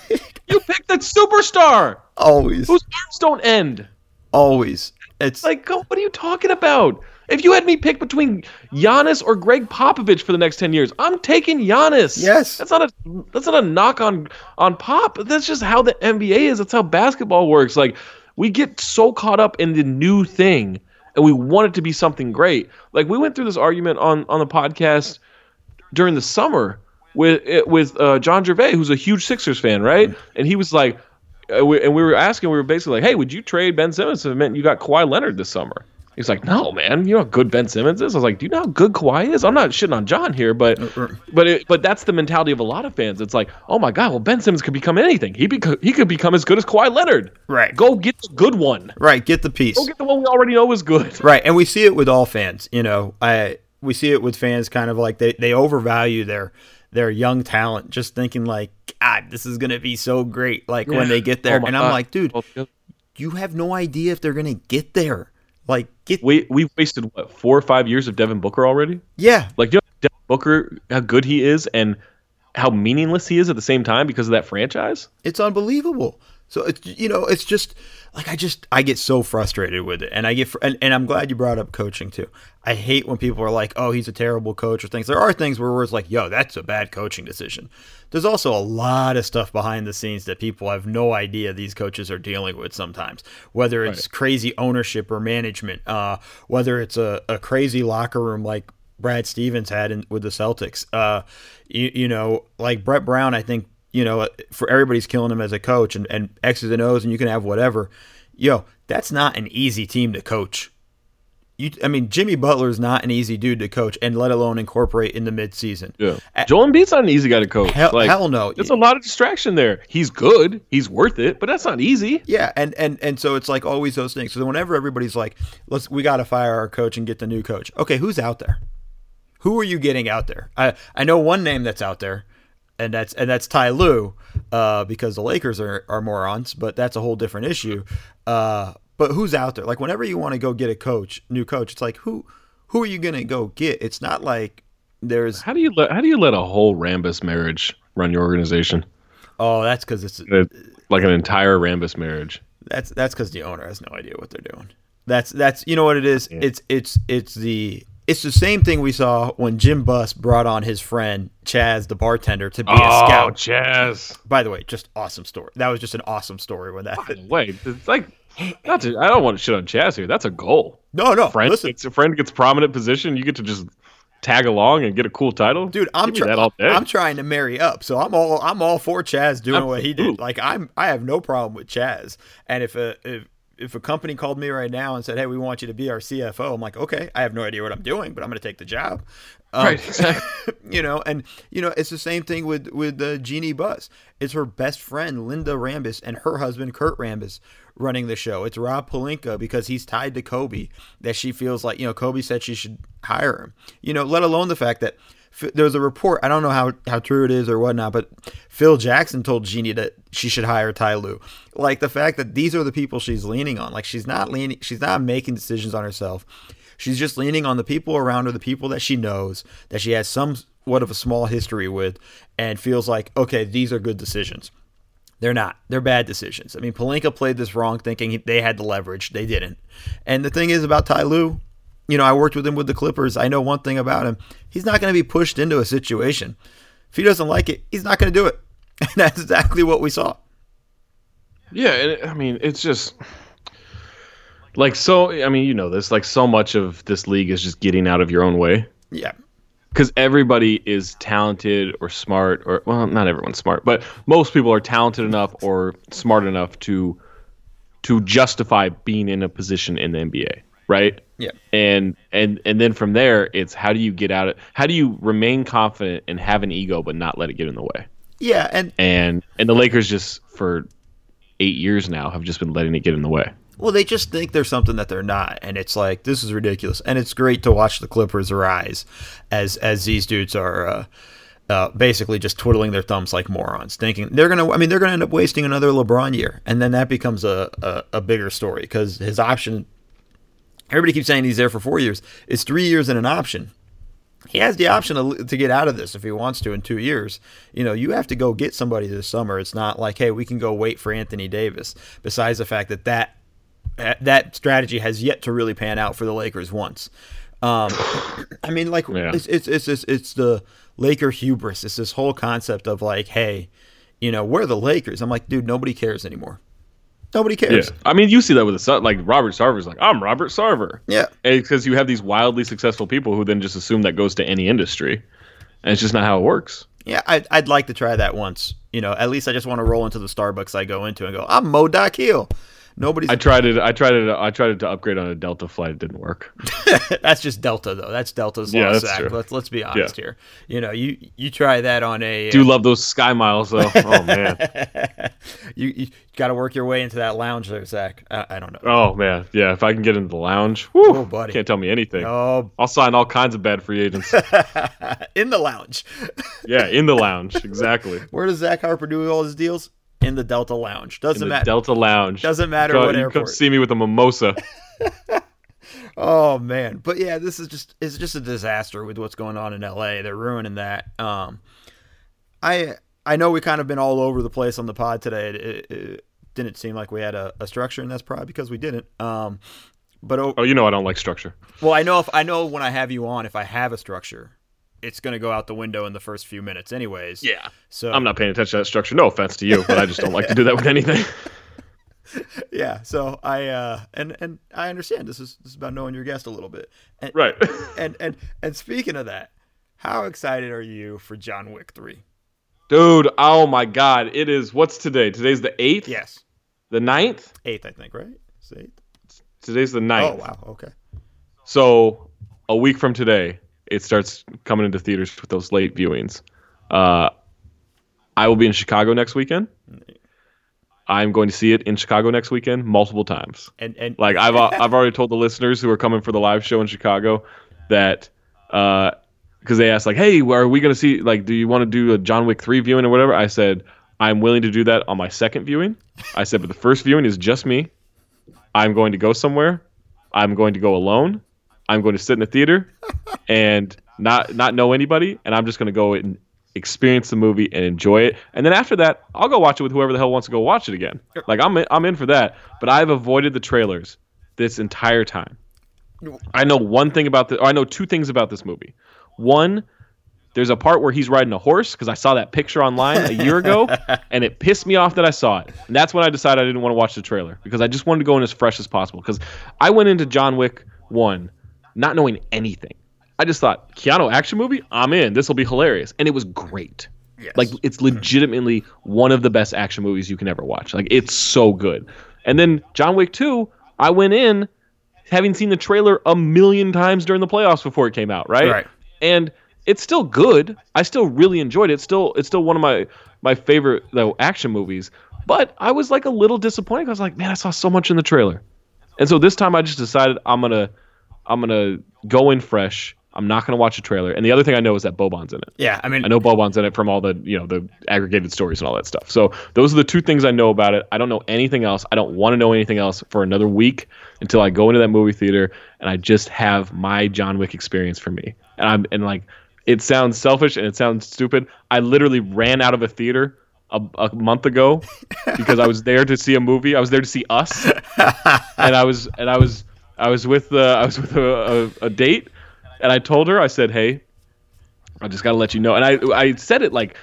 You picked that superstar. Always. Whose arms don't end. Always. It's like, oh, what are you talking about? If you had me pick between Giannis or Greg Popovich for the next ten years, I'm taking Giannis. Yes. That's not a that's not a knock on on Pop. That's just how the N B A is. That's how basketball works. Like, we get so caught up in the new thing. And we want it to be something great. Like, we went through this argument on, on the podcast during the summer with with uh, John Gervais, who's a huge Sixers fan, right? And he was like, and we, and we were asking, we were basically like, hey, would you trade Ben Simmons if it meant you got Kawhi Leonard this summer? He's like, no, man, you know how good Ben Simmons is? I was like, do you know how good Kawhi is? I'm not shitting on John here, but but it, but that's the mentality of a lot of fans. It's like, oh, my God, well, Ben Simmons could become anything. He bec- he could become as good as Kawhi Leonard. Right. Go get the good one. Right, get the piece. Go get the one we already know is good. Right, and we see it with all fans. You know, I we see it with fans kind of like they, they overvalue their their young talent, just thinking like, God, this is going to be so great like yeah. when they get there. Oh and I'm God. like, dude, you have no idea if they're going to get there. Like get we we've wasted what four or five years of Devin Booker already. Yeah, like you know Devin Booker, how good he is and how meaningless he is at the same time because of that franchise. It's unbelievable. So it's you know it's just like I just I get so frustrated with it, and I get and, and I'm glad you brought up coaching too. I hate when people are like, oh, he's a terrible coach or things. There are things where it's like, yo, that's a bad coaching decision. There's also a lot of stuff behind the scenes that people have no idea these coaches are dealing with sometimes, whether it's right. crazy ownership or management, uh, whether it's a, a crazy locker room like Brad Stevens had in, with the Celtics. Uh, you, you know, like Brett Brown, I think, you know, for everybody's killing him as a coach and, and X's and O's and you can have whatever. Yo, that's not an easy team to coach. You, I mean, Jimmy Butler is not an easy dude to coach, and let alone incorporate in the midseason. Yeah, Joel Embiid's not an easy guy to coach. Hell, like, hell no, there's a lot of distraction there. He's good, he's worth it, but that's not easy. Yeah, and and and so it's like always those things. So then whenever everybody's like, "Let's, we got to fire our coach and get the new coach." Okay, who's out there? Who are you getting out there? I I know one name that's out there, and that's and that's Ty Lue, uh, because the Lakers are are morons, but that's a whole different issue. Uh, But who's out there? Like whenever you want to go get a coach, new coach, it's like who, who are you gonna go get? It's not like there's how do you let how do you let a whole Rambus marriage run your organization? Oh, that's because it's like an entire Rambus marriage. That's that's because the owner has no idea what they're doing. That's that's you know what it is. Yeah. It's it's it's the it's the same thing we saw when Jim Buss brought on his friend Chaz, the bartender, to be oh, a scout. Oh, Chaz! By the way, just awesome story. That was just an awesome story when that. By the way, it's like. Not to, I don't want to shit on Chaz here. That's a goal. No, no. Friend listen. Gets, a friend gets prominent position. You get to just tag along and get a cool title. Dude, I'm try, that all day. I'm trying to marry up, so I'm all I'm all for Chaz doing I'm, what he did. Ooh. Like I'm, I have no problem with Chaz. And if a if, if a company called me right now and said, "Hey, we want you to be our C F O," I'm like, "Okay, I have no idea what I'm doing, but I'm going to take the job." Um, right. Exactly. You know, and you know, it's the same thing with with uh, Jeannie Buss. It's her best friend Linda Rambis and her husband Kurt Rambis running the show. It's Rob Pelinka because he's tied to Kobe that she feels like, you know, Kobe said she should hire him, you know, let alone the fact that f- there was a report. I don't know how, how true it is or whatnot, but Phil Jackson told Jeannie that she should hire Ty Lue. Like the fact that these are the people she's leaning on, like she's not leaning, she's not making decisions on herself. She's just leaning on the people around her, the people that she knows, that she has somewhat of a small history with and feels like, okay, these are good decisions. They're not. They're bad decisions. I mean, Pelinka played this wrong thinking they had the leverage. They didn't. And the thing is about Ty Lue, you know, I worked with him with the Clippers. I know one thing about him. He's not going to be pushed into a situation. If he doesn't like it, he's not going to do it. And that's exactly what we saw. Yeah, it, I mean, it's just like so, I mean, you know this, like so much of this league is just getting out of your own way. Yeah. Because everybody is talented or smart or, well, not everyone's smart, but most people are talented enough or smart enough to to justify being in a position in the N B A, right? Yeah. And and and then from there, it's how do you get out of how do you remain confident and have an ego but not let it get in the way? Yeah. And and, and the Lakers just for eight years now have just been letting it get in the way. Well, they just think they're something that they're not, and it's like, this is ridiculous. And it's great to watch the Clippers rise as as these dudes are uh, uh, basically just twiddling their thumbs like morons, thinking they're going to – I mean, they're going to end up wasting another LeBron year, and then that becomes a, a, a bigger story because his option – everybody keeps saying he's there for four years. It's three years and an option. He has the option to, to get out of this if he wants to in two years. You know, you have to go get somebody this summer. It's not like, hey, we can go wait for Anthony Davis, besides the fact that that – that strategy has yet to really pan out for the Lakers once. Um, I mean, like yeah. it's, it's, it's, it's, it's the Laker hubris. It's this whole concept of like, hey, you know, we're the Lakers. I'm like, dude, nobody cares anymore. Nobody cares. Yeah. I mean, you see that with the like Robert Sarver's like, I'm Robert Sarver. Yeah. Because you have these wildly successful people who then just assume that goes to any industry, and it's just not how it works. Yeah, I'd, I'd like to try that once. You know, at least I just want to roll into the Starbucks I go into and go, I'm Moe Docky. Nobody's. I tried it. I tried it. I tried it to upgrade on a Delta flight. It didn't work. That's just Delta, though. That's Delta's yeah, loss. That's true. Let's let's be honest yeah. here. You know, you you try that on a. Do uh, love those Sky Miles though. Oh man. you you got to work your way into that lounge there, Zach. I, I don't know. Oh man, yeah. If I can get into the lounge, whew, oh, buddy. Can't tell me anything. No. I'll sign all kinds of bad free agents. In the lounge. Yeah, in the lounge. Exactly. Where does Zach Harper do all his deals? In the Delta Lounge. Doesn't matter. Delta Lounge. Doesn't matter what airport. You come see me with a mimosa. Oh man, but yeah, this is just it's just a disaster with what's going on in L A. They're ruining that. Um, I I know we kind of been all over the place on the pod today. It, it, it didn't seem like we had a, a structure, and that's probably because we didn't. Um, but oh, oh, you know I don't like structure. Well, I know if I know when I have you on, if I have a structure, it's going to go out the window in the first few minutes anyways. Yeah. So I'm not paying attention to that structure. No offense to you, but I just don't like to do that with anything. Yeah. So I, uh, and, and I understand this is, this is about knowing your guest a little bit. And, right. and, and, and speaking of that, how excited are you for John Wick three? Dude. Oh my God. It is. What's today? Today's the eighth. Yes. The ninth. Eighth, I think, right? It's the eighth. Today's the ninth. Oh, wow. Okay. So a week from today, it starts coming into theaters with those late viewings. Uh, I will be in Chicago next weekend. I'm going to see it in Chicago next weekend multiple times. And and like I've I've already told the listeners who are coming for the live show in Chicago that uh, because they asked like, hey, are we going to see like, do you want to do a John Wick three viewing or whatever? I said I'm willing to do that on my second viewing. I said, but the first viewing is just me. I'm going to go somewhere. I'm going to go alone. I'm going to sit in the theater and not not know anybody, and I'm just going to go and experience the movie and enjoy it. And then after that, I'll go watch it with whoever the hell wants to go watch it again. Like I'm in, I'm in for that. But I've avoided the trailers this entire time. I know one thing about the, or I know two things about this movie. One, there's a part where he's riding a horse because I saw that picture online a year ago, and it pissed me off that I saw it. And that's when I decided I didn't want to watch the trailer because I just wanted to go in as fresh as possible. Because I went into John Wick one not knowing anything. I just thought, Keanu action movie? I'm in. This will be hilarious. And it was great. Yes. Like, it's legitimately one of the best action movies you can ever watch. Like, it's so good. And then John Wick two, I went in having seen the trailer a million times during the playoffs before it came out, right? Right. And it's still good. I still really enjoyed it. It's still, it's still one of my, my favorite though, action movies. But I was, like, a little disappointed. I was like, man, I saw so much in the trailer. And so this time I just decided I'm going to... I'm going to go in fresh. I'm not going to watch a trailer. And the other thing I know is that Boban's in it. Yeah, I mean... I know Boban's in it from all the, you know, the aggregated stories and all that stuff. So those are the two things I know about it. I don't know anything else. I don't want to know anything else for another week until I go into that movie theater and I just have my John Wick experience for me. And I'm and like, it sounds selfish and it sounds stupid. I literally ran out of a theater a, a month ago because I was there to see a movie. I was there to see Us. And I was and I was... I was with uh, I was with a, a, a date, and I told her, I said, hey, I just got to let you know. And I I said it like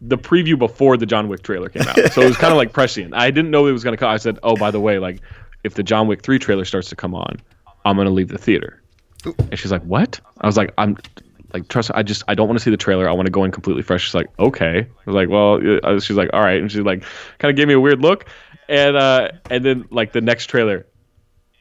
the preview before the John Wick trailer came out. So it was kind of like prescient. I didn't know it was going to come. I said, oh, by the way, like if the John Wick three trailer starts to come on, I'm going to leave the theater. Ooh. And she's like, what? I was like, I'm like, trust I just I don't want to see the trailer. I want to go in completely fresh. She's like, okay. I was like, well, she's like, all right. And she's like, kind of gave me a weird look. And uh, and then like the next trailer,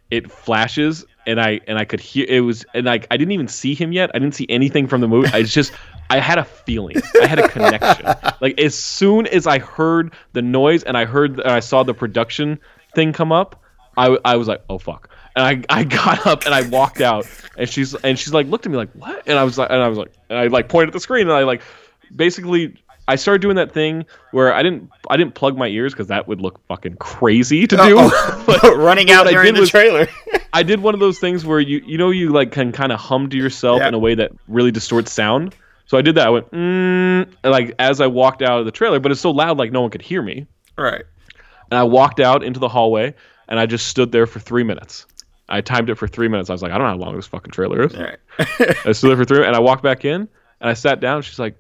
it flashes, and I and I could hear it was, and like I didn't even see him yet. I didn't see anything from the movie. I just, I had a feeling. I had a connection. Like as soon as I heard the noise and I heard, and I saw the production thing come up, I I was like, oh fuck, and I, I got up and I walked out, and she's and she's like looked at me like what, and I was like and I was like and I like pointed at the screen and I like basically. I started doing that thing where I didn't I didn't plug my ears because that would look fucking crazy to do. But running out during the was, trailer. I did one of those things where you you know you like can kind of hum to yourself yeah. in a way that really distorts sound. So I did that. I went mm, like as I walked out of the trailer, but it's so loud like no one could hear me. Right. And I walked out into the hallway and I just stood there for three minutes. I timed it for three minutes. I was like, I don't know how long this fucking trailer is. All right. I stood there for three minutes and I walked back in and I sat down. She's like,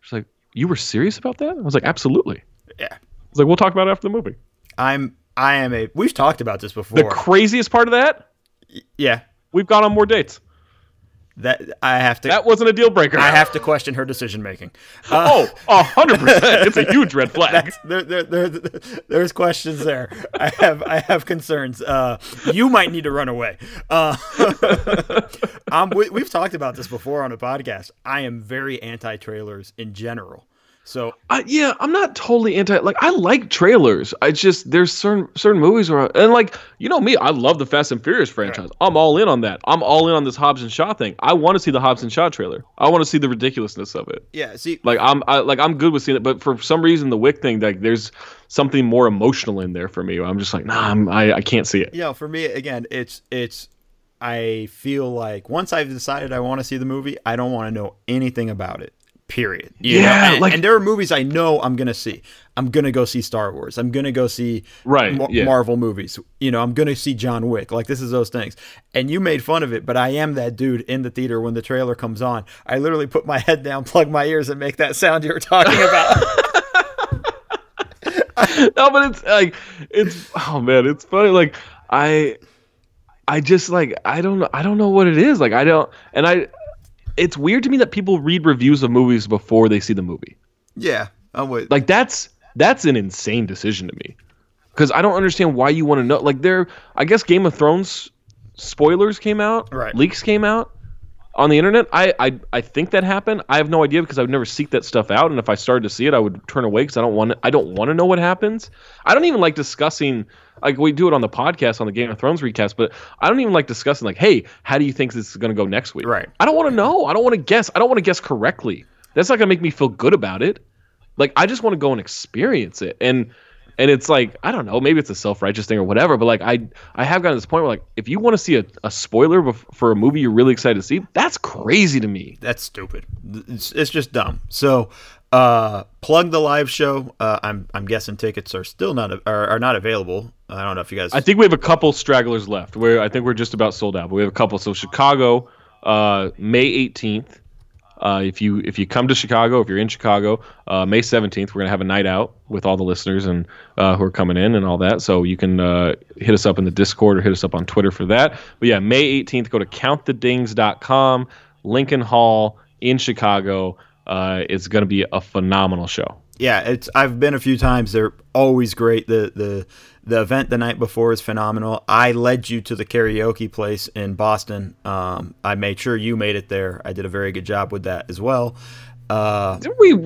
she's like. You were serious about that? I was like, absolutely. Yeah. I was like, we'll talk about it after the movie. I'm, I am a, we've talked about this before. The craziest part of that? Y- yeah. We've gone on more dates. That I have to. That wasn't a deal breaker. I have to question her decision making. Uh, oh, one hundred percent. It's a huge red flag. There, there, there, there's questions there. I have, I have concerns. Uh, you might need to run away. Uh, I'm, we, we've talked about this before on a podcast. I am very anti trailers in general. So I, yeah, I'm not totally anti. Like I like trailers. I just there's certain certain movies where I, and like you know me, I love the Fast and Furious franchise. Right. I'm all in on that. I'm all in on this Hobbs and Shaw thing. I want to see the Hobbs and Shaw trailer. I want to see the ridiculousness of it. Yeah, see, like I'm I, like I'm good with seeing it, but for some reason the Wick thing, like there's something more emotional in there for me. I'm just like nah, I'm, I I can't see it. Yeah, for me again, it's it's I feel like once I've decided I want to see the movie, I don't want to know anything about it. Period. You yeah, and, like, and there are movies I know I'm gonna see. I'm gonna go see Star Wars. I'm gonna go see right, Ma- yeah. Marvel movies. You know, I'm gonna see John Wick. Like this is those things. And you made fun of it, but I am that dude in the theater when the trailer comes on. I literally put my head down, plug my ears, and make that sound you were talking about. No, but it's like it's oh man, it's funny. Like I, I just like I don't know. I don't know what it is. Like I don't, and I. It's weird to me that people read reviews of movies before they see the movie. Yeah, I'm with. Like that's that's an insane decision to me, because I don't understand why you want to know. Like there, I guess Game of Thrones spoilers came out, right. Leaks came out on the internet. I, I I think that happened. I have no idea because I would never seek that stuff out, and if I started to see it, I would turn away because I don't want I don't want to know what happens. I don't even like discussing. Like we do it on the podcast on the Game of Thrones recast, but I don't even like discussing like, hey, how do you think this is going to go next week? Right. I don't want to know. I don't want to guess. I don't want to guess correctly. That's not going to make me feel good about it. Like I just want to go and experience it. And and it's like, I don't know, maybe it's a self-righteous thing or whatever, but like I I have gotten to this point where like if you want to see a, a spoiler bef- for a movie you're really excited to see, that's crazy to me. That's stupid. It's, it's just dumb. So Uh, plug the live show. Uh, I'm I'm guessing tickets are still not are, are not available. I don't know if you guys. I think we have a couple stragglers left. Where I think we're just about sold out. But we have a couple. So Chicago, uh, May eighteenth. Uh, if you if you come to Chicago, if you're in Chicago, uh, May seventeenth, we're gonna have a night out with all the listeners and uh, who are coming in and all that. So you can uh, hit us up in the Discord or hit us up on Twitter for that. But yeah, May eighteenth. Go to count the dings dot com. Lincoln Hall in Chicago. Uh, it's going to be a phenomenal show. Yeah, it's. I've been a few times. They're always great. The the the event the night before is phenomenal. I led you to the karaoke place in Boston. Um, I made sure you made it there. I did a very good job with that as well. Uh, Did we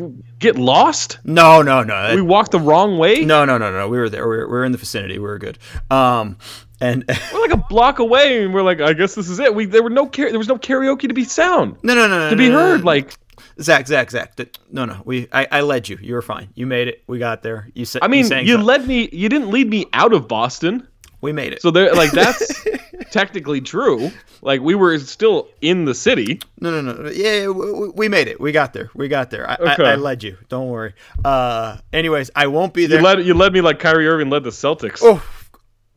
get lost? No, no, no. We walked the wrong way? No, no, no, no. We were there. We were, we were in the vicinity. We were good. Um, and we're like a block away, and we're like, I guess this is it. We there were no there was no karaoke to be sound. No, no, no, no to be no, heard. No, no. Like. Zach, Zach, Zach. No, no. We, I, I led you. You were fine. You made it. We got there. You said. I mean, you, you led me. You didn't lead me out of Boston. We made it. So there, like that's technically true. Like we were still in the city. No, no, no. Yeah, we, we made it. We got there. We got there. I, okay. I, I led you. Don't worry. Uh, anyways, I won't be there. You led, you led me like Kyrie Irving led the Celtics. Oh,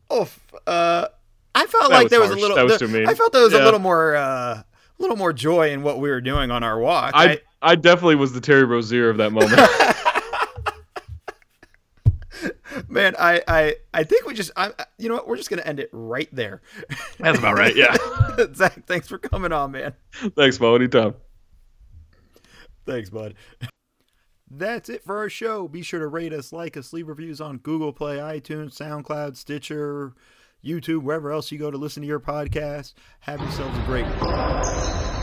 oh. Uh, I felt that like was there harsh. was a little. That was too mean. I felt there was yeah. a little more. Uh, A little more joy in what we were doing on our walk. I I, I definitely was the Terry Rozier of that moment. Man, I, I I think we just I you know what we're just gonna end it right there. That's about right. Yeah. Zach, thanks for coming on, man. Thanks, Mo. Anytime. Thanks, bud. That's it for our show. Be sure to rate us, like us, leave reviews on Google Play, iTunes, SoundCloud, Stitcher, YouTube, wherever else you go to listen to your podcast. Have yourselves a great day.